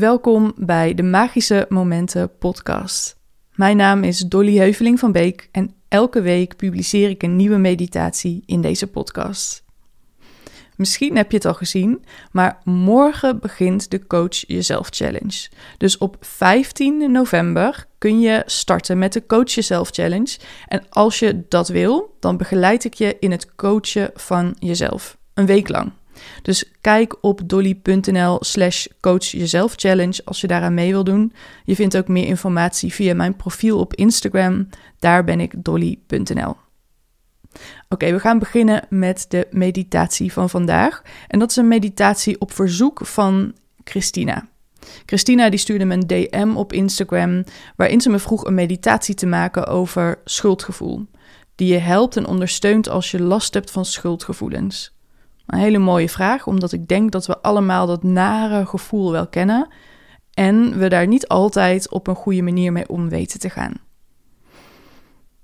Welkom bij de Magische Momenten podcast. Mijn naam is Dolly Heuveling van Beek en elke week publiceer ik een nieuwe meditatie in deze podcast. Misschien heb je het al gezien, maar morgen begint de Coach Jezelf Challenge. Dus op 15 november kun je starten met de Coach Jezelf Challenge. En als je dat wil, dan begeleid ik je in het coachen van jezelf. Een week lang. Dus kijk op dolly.nl/coachjezelfchallenge als je daaraan mee wil doen. Je vindt ook meer informatie via mijn profiel op Instagram. Daar ben ik dolly.nl. Oké, we gaan beginnen met de meditatie van vandaag. En dat is een meditatie op verzoek van Christina. Christina die stuurde me een DM op Instagram waarin ze me vroeg een meditatie te maken over schuldgevoel. Die je helpt en ondersteunt als je last hebt van schuldgevoelens. Een hele mooie vraag, omdat ik denk dat we allemaal dat nare gevoel wel kennen en we daar niet altijd op een goede manier mee om weten te gaan.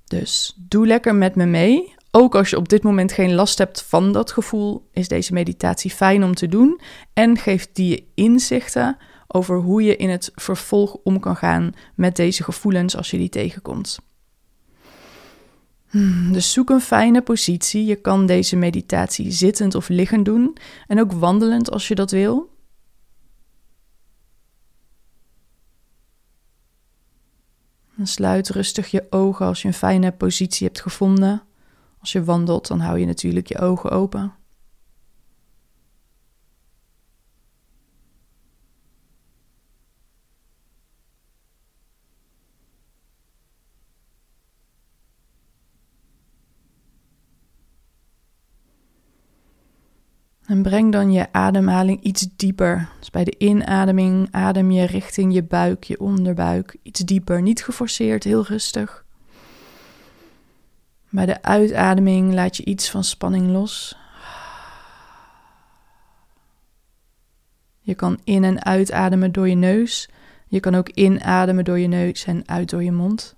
Dus doe lekker met me mee. Ook als je op dit moment geen last hebt van dat gevoel, is deze meditatie fijn om te doen en geeft die je inzichten over hoe je in het vervolg om kan gaan met deze gevoelens als je die tegenkomt. Dus zoek een fijne positie. Je kan deze meditatie zittend of liggend doen en ook wandelend als je dat wil. Dan sluit rustig je ogen als je een fijne positie hebt gevonden. Als je wandelt, dan hou je natuurlijk je ogen open. En breng dan je ademhaling iets dieper. Dus bij de inademing adem je richting je buik, je onderbuik. Iets dieper, niet geforceerd, heel rustig. Bij de uitademing laat je iets van spanning los. Je kan in- en uitademen door je neus. Je kan ook inademen door je neus en uit door je mond.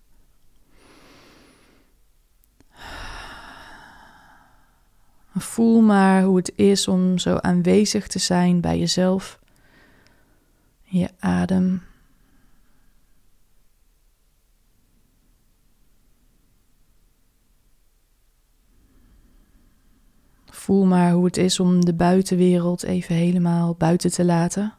Voel maar hoe het is om zo aanwezig te zijn bij jezelf, je adem. Voel maar hoe het is om de buitenwereld even helemaal buiten te laten.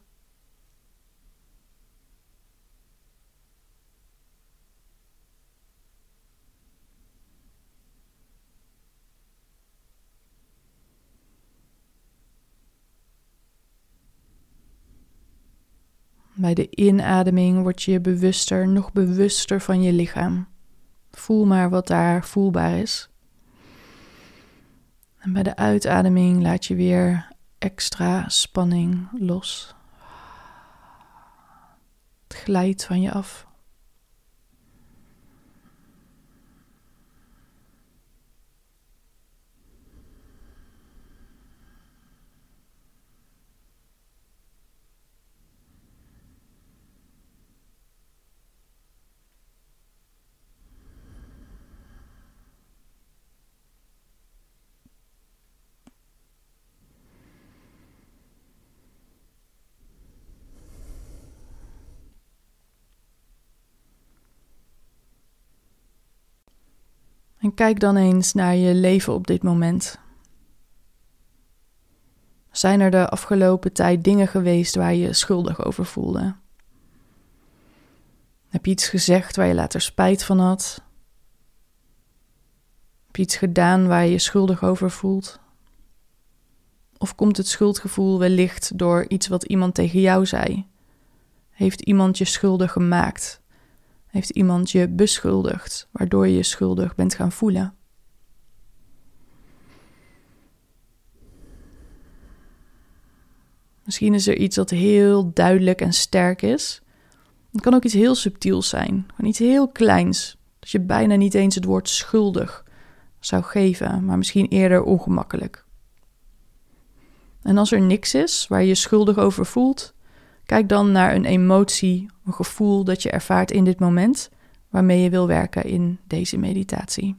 Bij de inademing word je bewuster, nog bewuster van je lichaam. Voel maar wat daar voelbaar is. En bij de uitademing laat je weer extra spanning los. Het glijdt van je af. En kijk dan eens naar je leven op dit moment. Zijn er de afgelopen tijd dingen geweest waar je schuldig over voelde? Heb je iets gezegd waar je later spijt van had? Heb je iets gedaan waar je je schuldig over voelt? Of komt het schuldgevoel wellicht door iets wat iemand tegen jou zei? Heeft iemand je schuldig gemaakt? Heeft iemand je beschuldigd, waardoor je je schuldig bent gaan voelen? Misschien is er iets dat heel duidelijk en sterk is. Het kan ook iets heel subtiels zijn, gewoon iets heel kleins. Dat je bijna niet eens het woord schuldig zou geven, maar misschien eerder ongemakkelijk. En als er niks is waar je je schuldig over voelt, kijk dan naar een emotie, een gevoel dat je ervaart in dit moment, waarmee je wil werken in deze meditatie.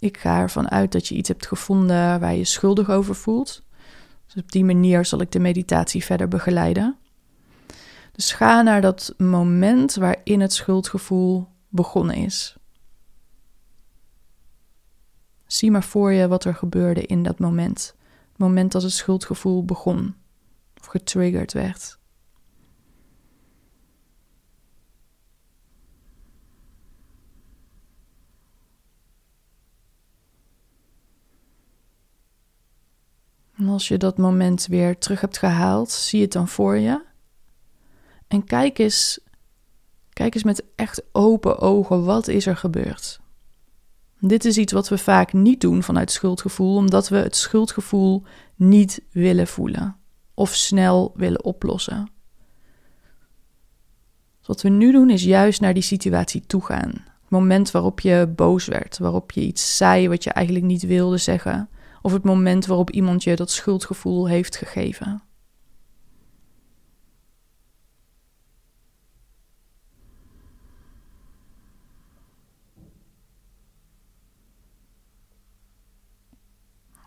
Ik ga ervan uit dat je iets hebt gevonden waar je schuldig over voelt. Dus op die manier zal ik de meditatie verder begeleiden. Dus ga naar dat moment waarin het schuldgevoel begonnen is. Zie maar voor je wat er gebeurde in dat moment. Het moment dat het schuldgevoel begon of getriggerd werd. En als je dat moment weer terug hebt gehaald, zie het dan voor je. En kijk eens met echt open ogen, wat is er gebeurd? Dit is iets wat we vaak niet doen vanuit schuldgevoel, omdat we het schuldgevoel niet willen voelen of snel willen oplossen. Dus wat we nu doen is juist naar die situatie toe gaan. Het moment waarop je boos werd, waarop je iets zei wat je eigenlijk niet wilde zeggen, of het moment waarop iemand je dat schuldgevoel heeft gegeven.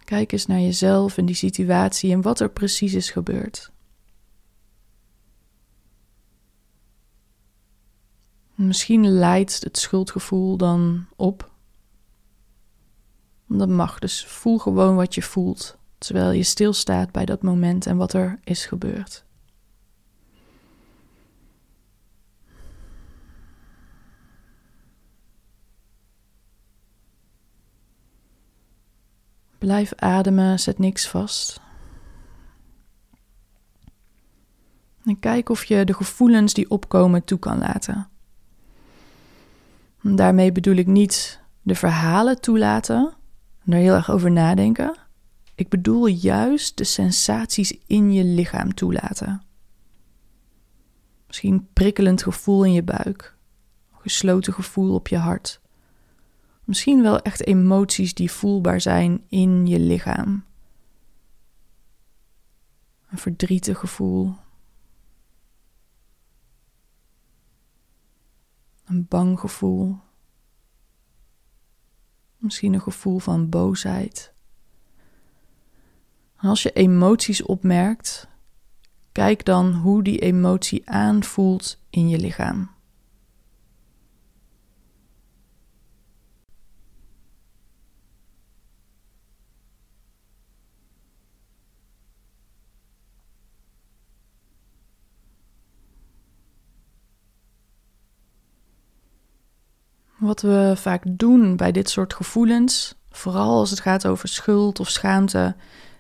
Kijk eens naar jezelf en die situatie en wat er precies is gebeurd. Misschien leidt het schuldgevoel dan op. Dat mag, dus voel gewoon wat je voelt, terwijl je stilstaat bij dat moment en wat er is gebeurd. Blijf ademen, zet niks vast. En kijk of je de gevoelens die opkomen toe kan laten. En daarmee bedoel ik niet de verhalen toelaten en daar heel erg over nadenken. Ik bedoel juist de sensaties in je lichaam toelaten. Misschien prikkelend gevoel in je buik, gesloten gevoel op je hart. Misschien wel echt emoties die voelbaar zijn in je lichaam. Een verdrietig gevoel. Een bang gevoel. Misschien een gevoel van boosheid. En als je emoties opmerkt, kijk dan hoe die emotie aanvoelt in je lichaam. Wat we vaak doen bij dit soort gevoelens, vooral als het gaat over schuld of schaamte,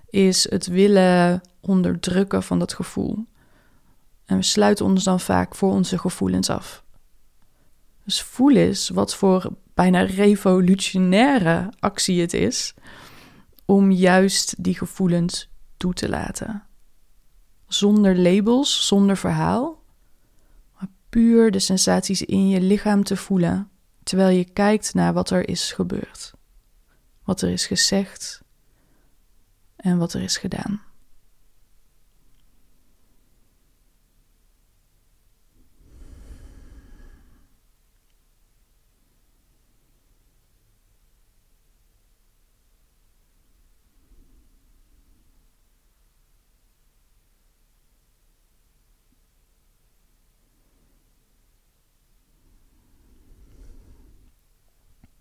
is het willen onderdrukken van dat gevoel. En we sluiten ons dan vaak voor onze gevoelens af. Dus voel eens wat voor bijna revolutionaire actie het is om juist die gevoelens toe te laten. Zonder labels, zonder verhaal, maar puur de sensaties in je lichaam te voelen. Terwijl je kijkt naar wat er is gebeurd, wat er is gezegd en wat er is gedaan.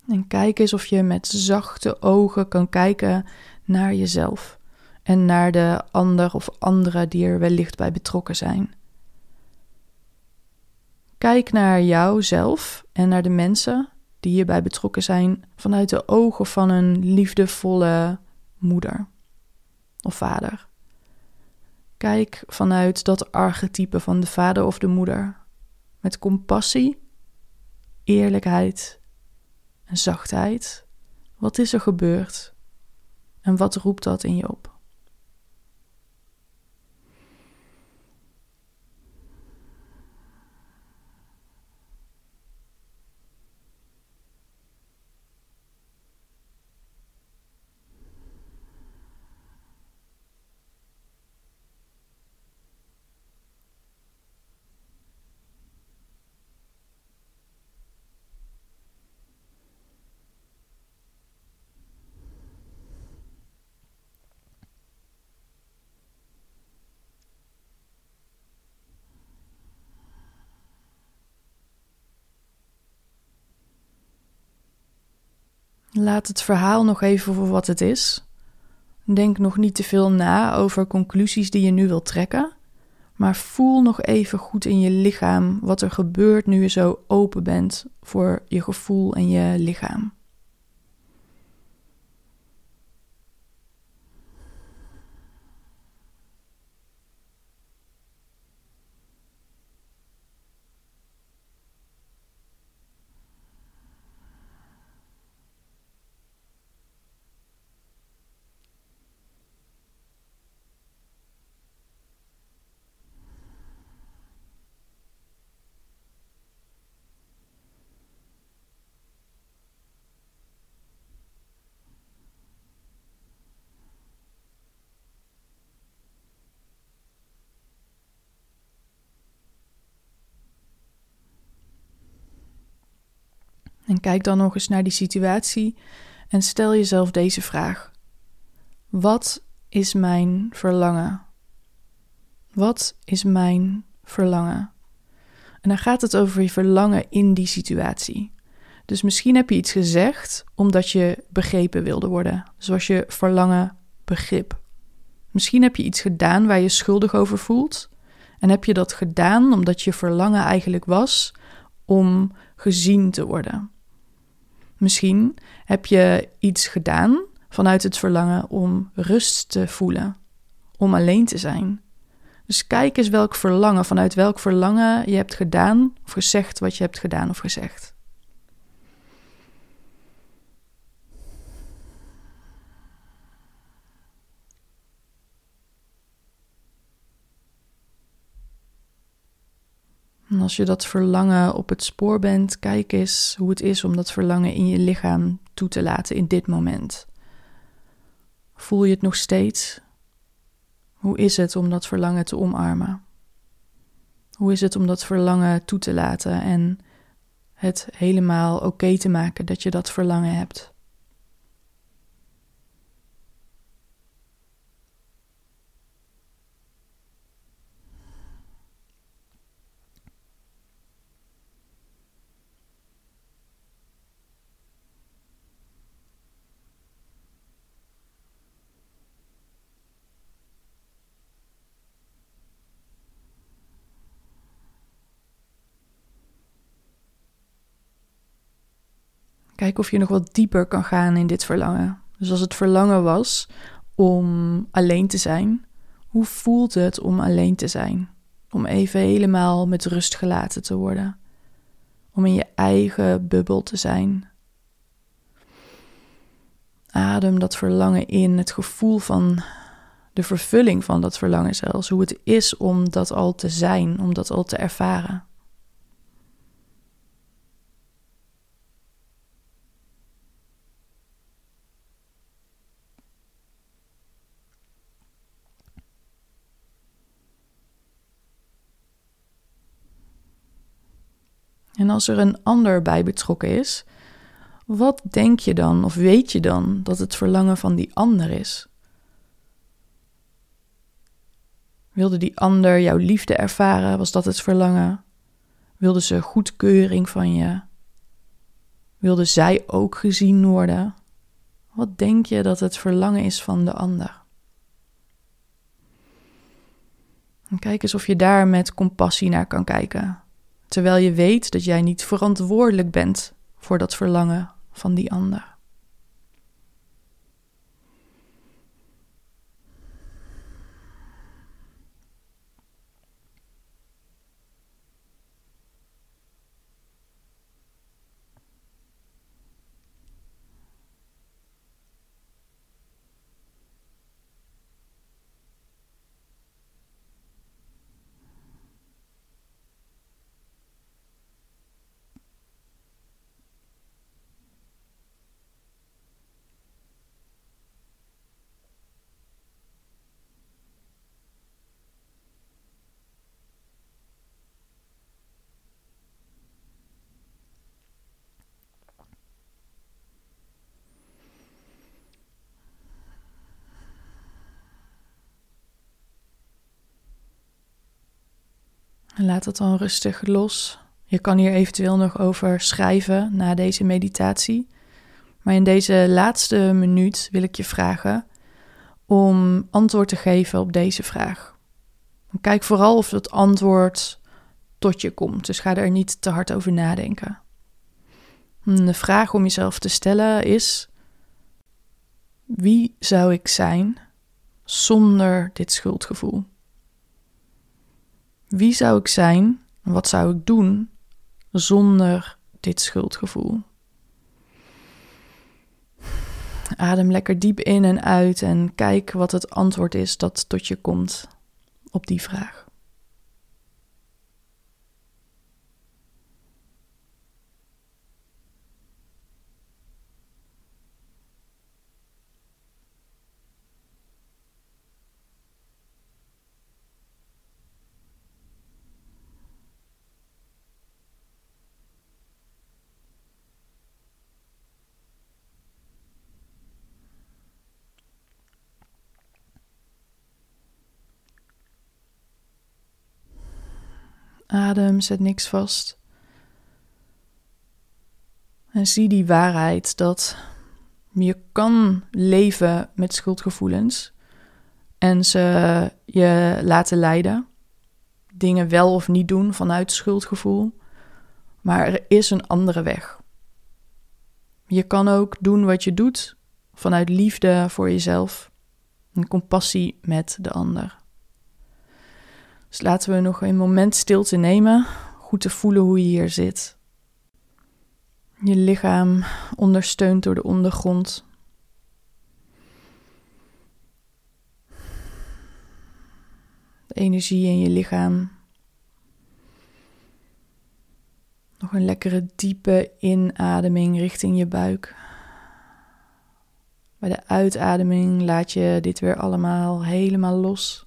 En kijk eens of je met zachte ogen kan kijken naar jezelf en naar de ander of anderen die er wellicht bij betrokken zijn. Kijk naar jouzelf en naar de mensen die hierbij betrokken zijn vanuit de ogen van een liefdevolle moeder of vader. Kijk vanuit dat archetype van de vader of de moeder met compassie, eerlijkheid en zachtheid. Wat is er gebeurd? En wat roept dat in je op? Laat het verhaal nog even voor wat het is. Denk nog niet te veel na over conclusies die je nu wilt trekken. Maar voel nog even goed in je lichaam wat er gebeurt nu je zo open bent voor je gevoel en je lichaam. En kijk dan nog eens naar die situatie en stel jezelf deze vraag. Wat is mijn verlangen? Wat is mijn verlangen? En dan gaat het over je verlangen in die situatie. Dus misschien heb je iets gezegd omdat je begrepen wilde worden. Zoals je verlangen begrip. Misschien heb je iets gedaan waar je schuldig over voelt. En heb je dat gedaan omdat je verlangen eigenlijk was om gezien te worden. Misschien heb je iets gedaan vanuit het verlangen om rust te voelen, om alleen te zijn. Dus kijk eens welk verlangen, vanuit welk verlangen je hebt gedaan of gezegd wat je hebt gedaan of gezegd. En als je dat verlangen op het spoor bent, kijk eens hoe het is om dat verlangen in je lichaam toe te laten in dit moment. Voel je het nog steeds? Hoe is het om dat verlangen te omarmen? Hoe is het om dat verlangen toe te laten en het helemaal oké te maken dat je dat verlangen hebt? Kijk of je nog wat dieper kan gaan in dit verlangen. Dus als het verlangen was om alleen te zijn, hoe voelt het om alleen te zijn? Om even helemaal met rust gelaten te worden. Om in je eigen bubbel te zijn. Adem dat verlangen in, het gevoel van de vervulling van dat verlangen zelfs. Hoe het is om dat al te zijn, om dat al te ervaren. En als er een ander bij betrokken is, wat denk je dan of weet je dan dat het verlangen van die ander is? Wilde die ander jouw liefde ervaren? Was dat het verlangen? Wilde ze goedkeuring van je? Wilde zij ook gezien worden? Wat denk je dat het verlangen is van de ander? En kijk eens of je daar met compassie naar kan kijken. Terwijl je weet dat jij niet verantwoordelijk bent voor dat verlangen van die ander. En laat dat dan rustig los. Je kan hier eventueel nog over schrijven na deze meditatie. Maar in deze laatste minuut wil ik je vragen om antwoord te geven op deze vraag. Kijk vooral of dat antwoord tot je komt, dus ga er niet te hard over nadenken. De vraag om jezelf te stellen is: wie zou ik zijn zonder dit schuldgevoel? Wie zou ik zijn en wat zou ik doen zonder dit schuldgevoel? Adem lekker diep in en uit en kijk wat het antwoord is dat tot je komt op die vraag. Adem, zet niks vast. En zie die waarheid dat je kan leven met schuldgevoelens en ze je laten leiden. Dingen wel of niet doen vanuit schuldgevoel. Maar er is een andere weg. Je kan ook doen wat je doet vanuit liefde voor jezelf en compassie met de ander. Dus laten we nog een moment stilte nemen, goed te voelen hoe je hier zit. Je lichaam ondersteund door de ondergrond. De energie in je lichaam. Nog een lekkere diepe inademing richting je buik. Bij de uitademing laat je dit weer allemaal helemaal los.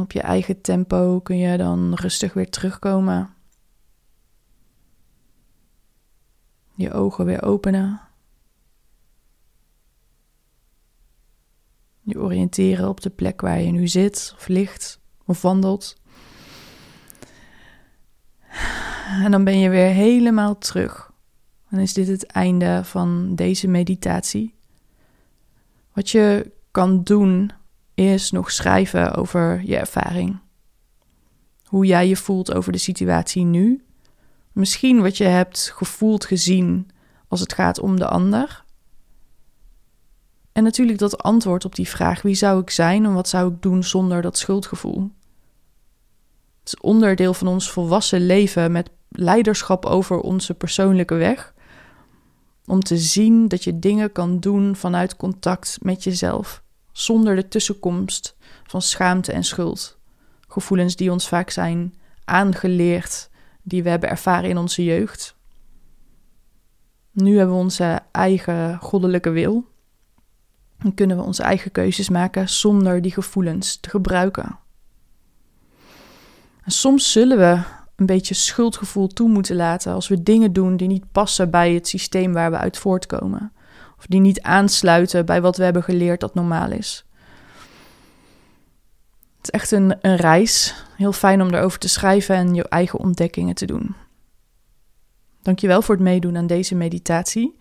Op je eigen tempo kun je dan rustig weer terugkomen. Je ogen weer openen. Je oriënteren op de plek waar je nu zit, of ligt, of wandelt. En dan ben je weer helemaal terug. Dan is dit het einde van deze meditatie. Wat je kan doen is nog schrijven over je ervaring. Hoe jij je voelt over de situatie nu. Misschien wat je hebt gevoeld, gezien als het gaat om de ander. En natuurlijk dat antwoord op die vraag: wie zou ik zijn en wat zou ik doen zonder dat schuldgevoel? Het is onderdeel van ons volwassen leven met leiderschap over onze persoonlijke weg. Om te zien dat je dingen kan doen vanuit contact met jezelf. Zonder de tussenkomst van schaamte en schuld. Gevoelens die ons vaak zijn aangeleerd, die we hebben ervaren in onze jeugd. Nu hebben we onze eigen goddelijke wil. En kunnen we onze eigen keuzes maken zonder die gevoelens te gebruiken. En soms zullen we een beetje schuldgevoel toe moeten laten als we dingen doen die niet passen bij het systeem waar we uit voortkomen. Of die niet aansluiten bij wat we hebben geleerd dat normaal is. Het is echt een reis. Heel fijn om erover te schrijven en je eigen ontdekkingen te doen. Dankjewel voor het meedoen aan deze meditatie.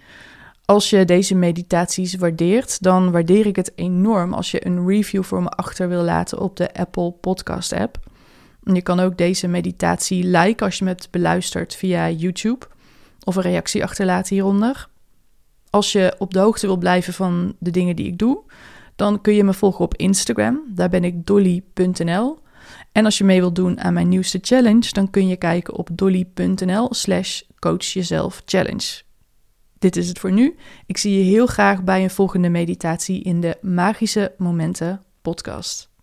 Als je deze meditaties waardeert, dan waardeer ik het enorm als je een review voor me achter wil laten op de Apple Podcast app. En je kan ook deze meditatie liken als je me hebt beluisterd via YouTube. Of een reactie achterlaten hieronder. Als je op de hoogte wil blijven van de dingen die ik doe, dan kun je me volgen op Instagram. Daar ben ik dolly.nl. En als je mee wilt doen aan mijn nieuwste challenge, dan kun je kijken op dolly.nl/coachjezelfchallenge. Dit is het voor nu. Ik zie je heel graag bij een volgende meditatie in de Magische Momenten podcast.